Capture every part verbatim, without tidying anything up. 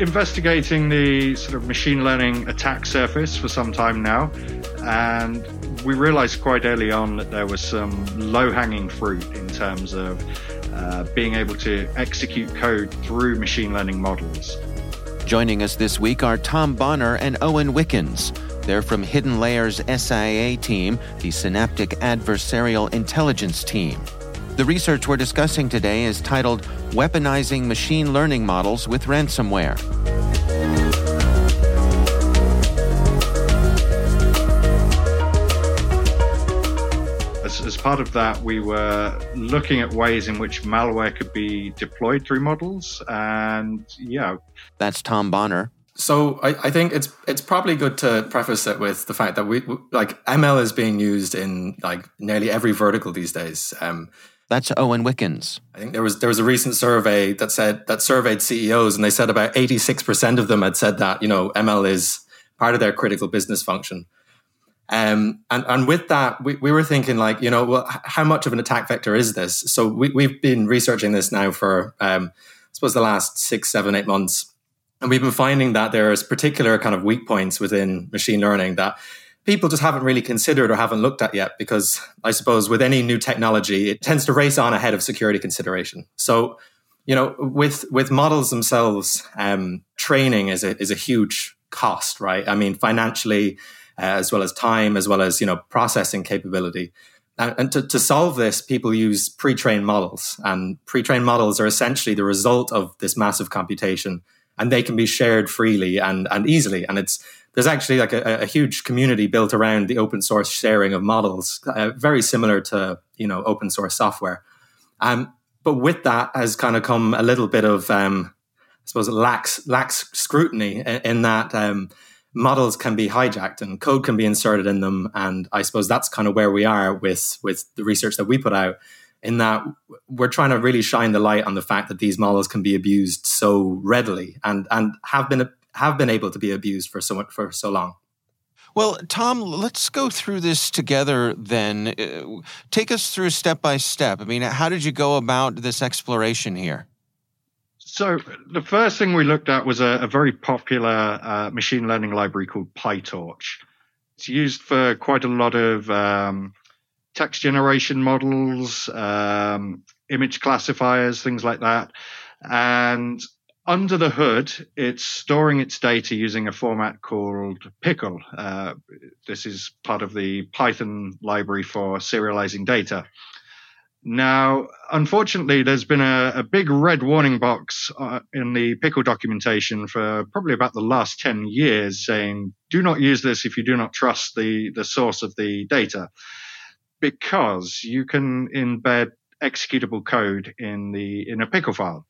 investigating the sort of machine learning attack surface for some time now, and we realized quite early on that there was some low-hanging fruit in terms of uh, being able to execute code through machine learning models. Joining us this week are Tom Bonner and Owen Wickens. They're from Hidden Layers' S I A team, the Synaptic Adversarial Intelligence team. The research we're discussing today is titled Weaponizing Machine Learning Models with Ransomware. As, as part of that, we were looking at ways in which malware could be deployed through models. And yeah. That's Tom Bonner. So I, I think it's it's probably good to preface it with the fact that we like M L is being used in like nearly every vertical these days. Um, That's Owen Wickens. I think there was there was a recent survey that said that surveyed C E Os, and they said about eighty-six percent of them had said that, you know, M L is part of their critical business function. Um, and and with that, we, we were thinking like, you know, well, how much of an attack vector is this? So we we've been researching this now for um, I suppose the last six, seven, eight months. And we've been finding that there's particular kind of weak points within machine learning that people just haven't really considered or haven't looked at yet, because I suppose with any new technology, it tends to race on ahead of security consideration. So, you know, with with models themselves, um, training is a, is a huge cost, right? I mean, financially, uh, as well as time, as well as, you know, processing capability. And, and to, to solve this, people use pre-trained models. And pre-trained models are essentially the result of this massive computation, and they can be shared freely and, and easily. And it's there's actually like a, a huge community built around the open source sharing of models, uh, very similar to, you know, open source software. Um, but with that has kind of come a little bit of, um, I suppose, lax, lax scrutiny in, in that um, models can be hijacked and code can be inserted in them. And I suppose that's kind of where we are with, with the research that we put out, in that we're trying to really shine the light on the fact that these models can be abused so readily and, and have been have been able to be abused for so much, for so long. Well, Tom, let's go through this together then. Take us through step by step. I mean, how did you go about this exploration here? So the first thing we looked at was a, a very popular uh, machine learning library called PyTorch. It's used for quite a lot of... Um, text generation models, um, image classifiers, things like that. And under the hood, it's storing its data using a format called Pickle. Uh, this is part of the Python library for serializing data. Now, unfortunately, there's been a, a big red warning box uh, in the Pickle documentation for probably about the last ten years saying, do not use this if you do not trust the, the source of the data, because you can embed executable code in the in a pickle file.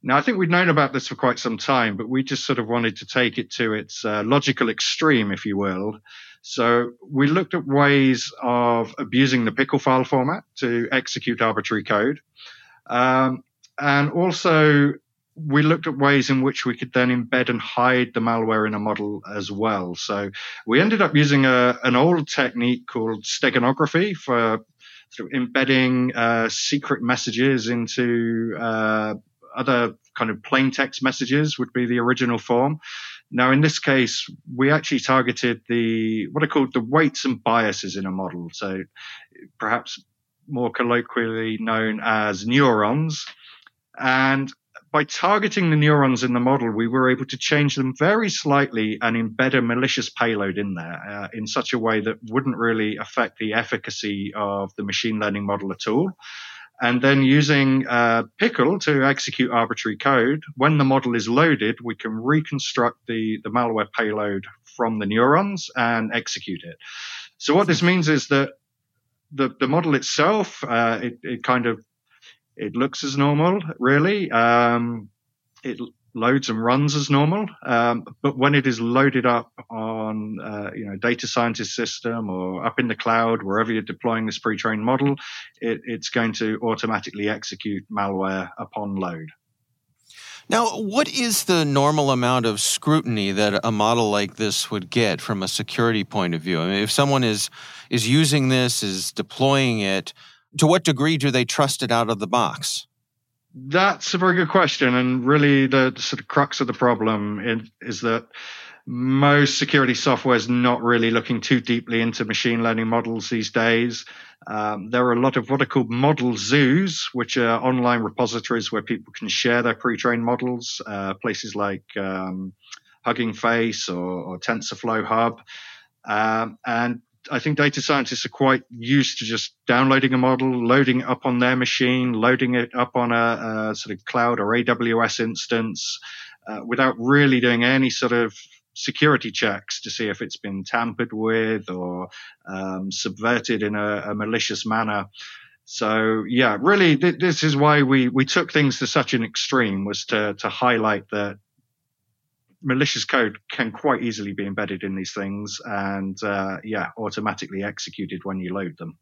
Now, I think we'd known about this for quite some time, but we just sort of wanted to take it to its uh, logical extreme, if you will, So we looked at ways of abusing the pickle file format to execute arbitrary code. Um, and also we looked at ways in which we could then embed and hide the malware in a model as well. So we ended up using a, an old technique called steganography for sort of embedding uh, secret messages into uh, other kind of plain text messages would be the original form. Now, in this case, we actually targeted the what are called the weights and biases in a model. So perhaps more colloquially known as neurons. And by targeting the neurons in the model, we were able to change them very slightly and embed a malicious payload in there uh, in such a way that wouldn't really affect the efficacy of the machine learning model at all. And then using uh, Pickle to execute arbitrary code, when the model is loaded, we can reconstruct the, the malware payload from the neurons and execute it. So what this means is that the, the model itself, uh, it, it kind of It looks as normal, really. Um, it loads and runs as normal. Um, but when it is loaded up on, uh, you know, data scientist system or up in the cloud, wherever you're deploying this pre-trained model, it, it's going to automatically execute malware upon load. Now, what is the normal amount of scrutiny that a model like this would get from a security point of view? I mean, if someone is is using this, is deploying it, to what degree do they trust it out of the box? That's a very good question. And really the sort of crux of the problem is that most security software is not really looking too deeply into machine learning models these days. Um, there are a lot of what are called model zoos, which are online repositories where people can share their pre-trained models, uh, places like um, Hugging Face or, or TensorFlow Hub. Um, and I think data scientists are quite used to just downloading a model, loading it up on their machine, loading it up on a, a sort of cloud or A W S instance uh, without really doing any sort of security checks to see if it's been tampered with or um, subverted in a, a malicious manner. So, yeah, really, th- this is why we, we took things to such an extreme, was to, to highlight that malicious code can quite easily be embedded in these things and, uh, yeah, automatically executed when you load them.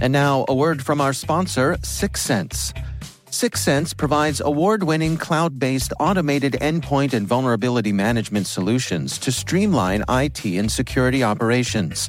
And now a word from our sponsor, Sixsense. Sixsense provides award-winning cloud-based automated endpoint and vulnerability management solutions to streamline I T and security operations.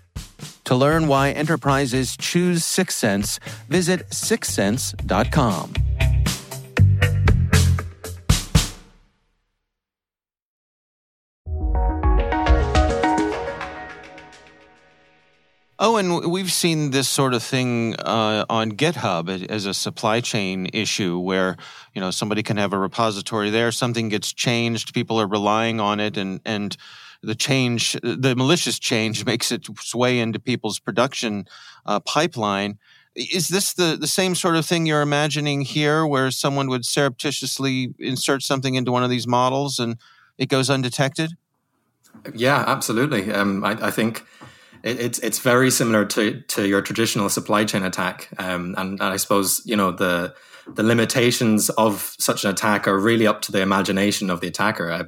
To learn why enterprises choose Sixsense, visit sixsense dot com. Oh, and we've seen this sort of thing uh, on GitHub as a supply chain issue where, you know, somebody can have a repository there, something gets changed, people are relying on it, and, and the change, the malicious change makes its way into people's production uh, pipeline. Is this the, the same sort of thing you're imagining here where someone would surreptitiously insert something into one of these models and it goes undetected? Yeah, absolutely. Um, I, I think... It's it's very similar to, to your traditional supply chain attack, um, and, and I suppose you know the the limitations of such an attack are really up to the imagination of the attacker. Uh,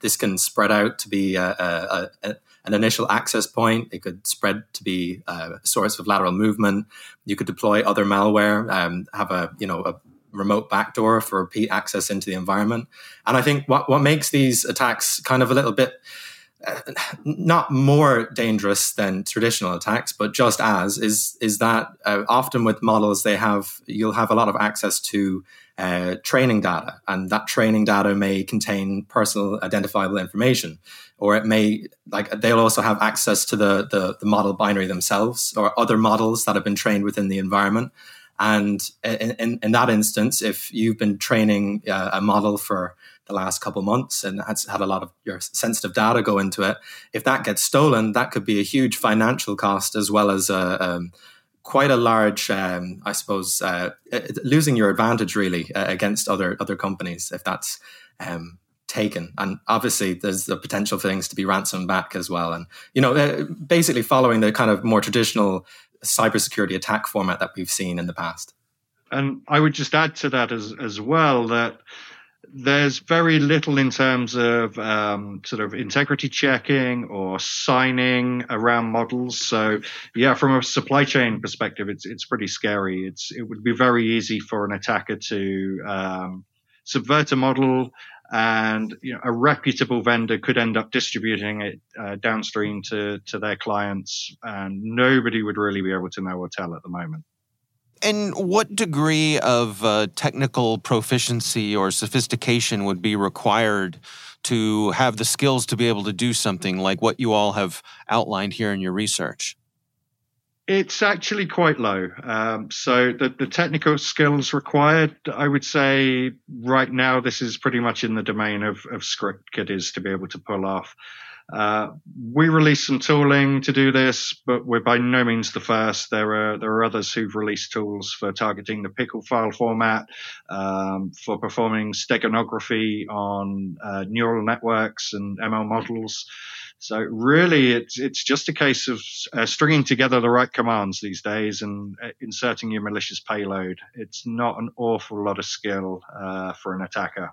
this can spread out to be a, a, a, an initial access point. It could spread to be a source of lateral movement. You could deploy other malware, um, have a you know a remote backdoor for repeat access into the environment. And I think what what makes these attacks kind of a little bit Uh, not more dangerous than traditional attacks, but just as is is that uh, often with models they have you'll have a lot of access to uh, training data, and that training data may contain personal identifiable information, or it may like they'll also have access to the the, the model binary themselves or other models that have been trained within the environment. And in, in, in that instance, if you've been training uh, a model for the last couple months and has had a lot of your sensitive data go into it, if that gets stolen, that could be a huge financial cost, as well as a, um, quite a large, um, I suppose, uh, losing your advantage really uh, against other other companies if that's um, taken. And obviously, there's the potential for things to be ransomed back as well. And you know, uh, basically following the kind of more traditional cybersecurity attack format that we've seen in the past. And I would just add to that as as well that there's very little in terms of um, sort of integrity checking or signing around models. So yeah, from a supply chain perspective, it's it's pretty scary. It's it would be very easy for an attacker to um, subvert a model, and you know, a reputable vendor could end up distributing it uh, downstream to to their clients, and nobody would really be able to know or tell at the moment. And what degree of uh, technical proficiency or sophistication would be required to have the skills to be able to do something like what you all have outlined here in your research? It's actually quite low. Um, so the, the technical skills required, I would say right now, this is pretty much in the domain of, of script kiddies to be able to pull off. Uh, we released some tooling to do this, but we're by no means the first. There are there are others who've released tools for targeting the Pickle file format, um, for performing steganography on uh, neural networks and M L models. So really, it's it's just a case of uh, stringing together the right commands these days and uh, inserting your malicious payload. It's not an awful lot of skill uh, for an attacker.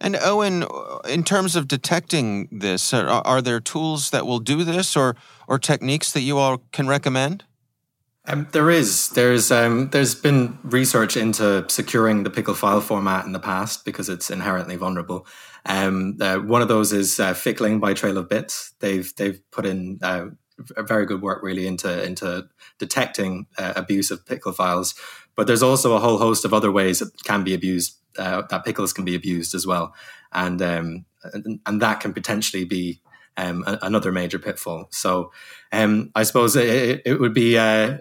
And Owen, in terms of detecting this, are, are there tools that will do this, or or techniques that you all can recommend? Um, there is. There's um, there's been research into securing the Pickle file format in the past because it's inherently vulnerable. Um, uh, one of those is uh, Fickling by Trail of Bits. They've they've put in uh, very good work really into into detecting uh, abuse of Pickle files. But there's also a whole host of other ways that can be abused. Uh, that pickles can be abused as well, and um, and, and that can potentially be um, a, another major pitfall. So um, I suppose it, it would be uh,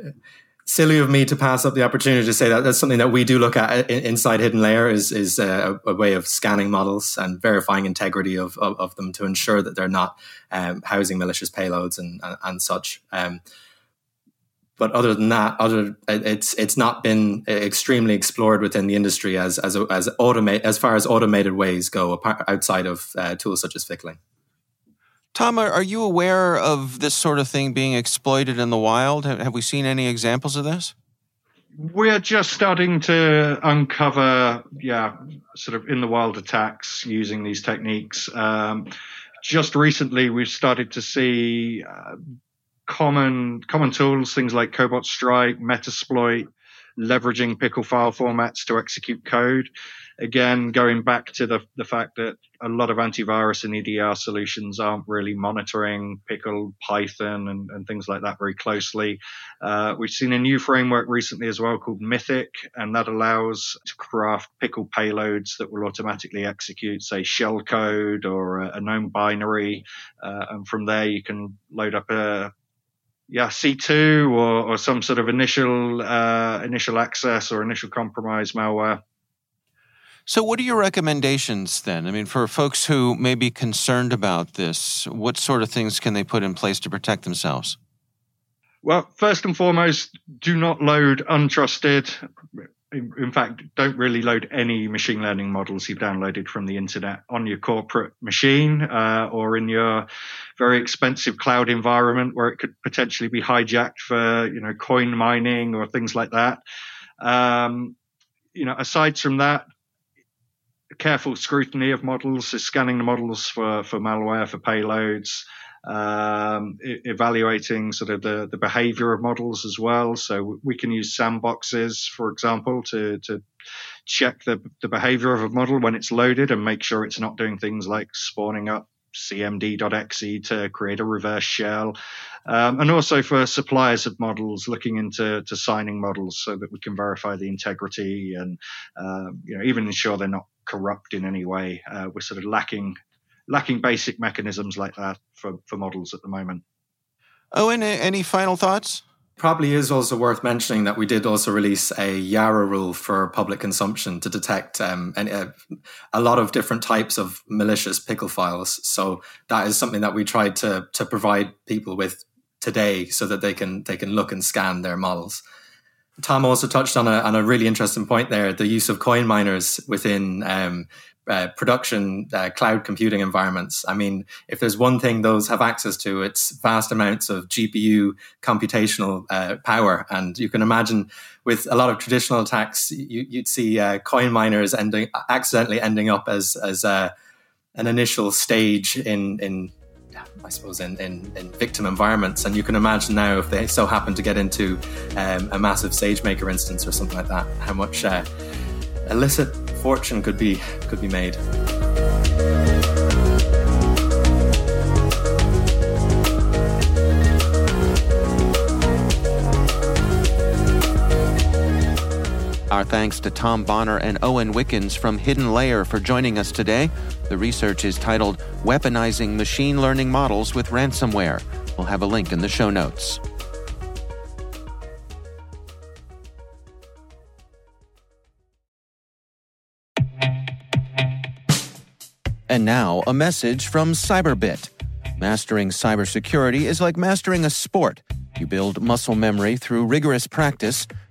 silly of me to pass up the opportunity to say that that's something that we do look at inside Hidden Layer is is a, a way of scanning models and verifying integrity of of, of them to ensure that they're not um, housing malicious payloads and and, and such. Um, But other than that, other it's it's not been extremely explored within the industry as as as automate as far as automated ways go apart, outside of uh, tools such as Fickling. Tom, are you aware of this sort of thing being exploited in the wild? Have, have we seen any examples of this? We're just starting to uncover, yeah, sort of in the wild attacks using these techniques. Um, just recently, we've started to see. Uh, Common common tools, things like Cobalt Strike, Metasploit, leveraging Pickle file formats to execute code. Again, going back to the, the fact that a lot of antivirus and E D R solutions aren't really monitoring Pickle, Python, and, and things like that very closely. Uh, we've seen a new framework recently as well called Mythic, and that allows to craft Pickle payloads that will automatically execute, say, shellcode or a, a known binary. Uh, and from there, you can load up a Yeah, C two or, or some sort of initial uh, initial access or initial compromise malware. So what are your recommendations then? I mean, for folks who may be concerned about this, what sort of things can they put in place to protect themselves? Well, first and foremost, do not load untrusted. In, in fact, don't really load any machine learning models you've downloaded from the internet on your corporate machine uh, or in your very expensive cloud environment where it could potentially be hijacked for, you know, coin mining or things like that. Um, you know, aside from that, careful scrutiny of models, is scanning the models for, for malware, for payloads. Um, evaluating sort of the, the behavior of models as well. So we can use sandboxes, for example, to, to check the, the behavior of a model when it's loaded and make sure it's not doing things like spawning up C M D dot E X E to create a reverse shell. Um, and also for suppliers of models, looking into to signing models so that we can verify the integrity and uh, you know, even ensure they're not corrupt in any way. Uh, we're sort of lacking lacking basic mechanisms like that for, for models at the moment. Owen, any final thoughts? Probably is also worth mentioning that we did also release a YARA rule for public consumption to detect um, and, uh, a lot of different types of malicious pickle files. So that is something that we tried to to provide people with today so that they can they can look and scan their models. Tom also touched on a, on a really interesting point there, the use of coin miners within um, uh, production uh, cloud computing environments. I mean, if there's one thing those have access to, it's vast amounts of G P U computational uh, power. And you can imagine with a lot of traditional attacks, you, you'd see uh, coin miners ending, accidentally ending up as as uh, an initial stage in in. I suppose, in, in, in victim environments. And you can imagine now if they so happen to get into um, a massive SageMaker instance or something like that, how much uh, illicit fortune could be could be made. Our thanks to Tom Bonner and Owen Wickens from Hidden Layer for joining us today. The research is titled Weaponizing Machine Learning Models with Ransomware. We'll have a link in the show notes. And now, a message from Cyberbit. Mastering cybersecurity is like mastering a sport. You build muscle memory through rigorous practice,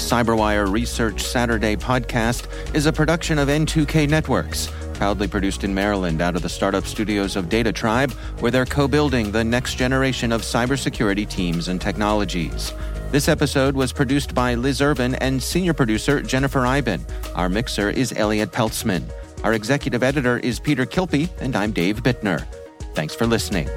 CyberWire Research Saturday podcast is a production of N two K Networks, proudly produced in Maryland out of the startup studios of DataTribe, where they're co-building the next generation of cybersecurity teams and technologies. This episode was produced by Liz Urban and senior producer Jennifer Iben. Our mixer is Elliot Peltzman. Our executive editor is Peter Kilpie, and I'm Dave Bittner. Thanks for listening.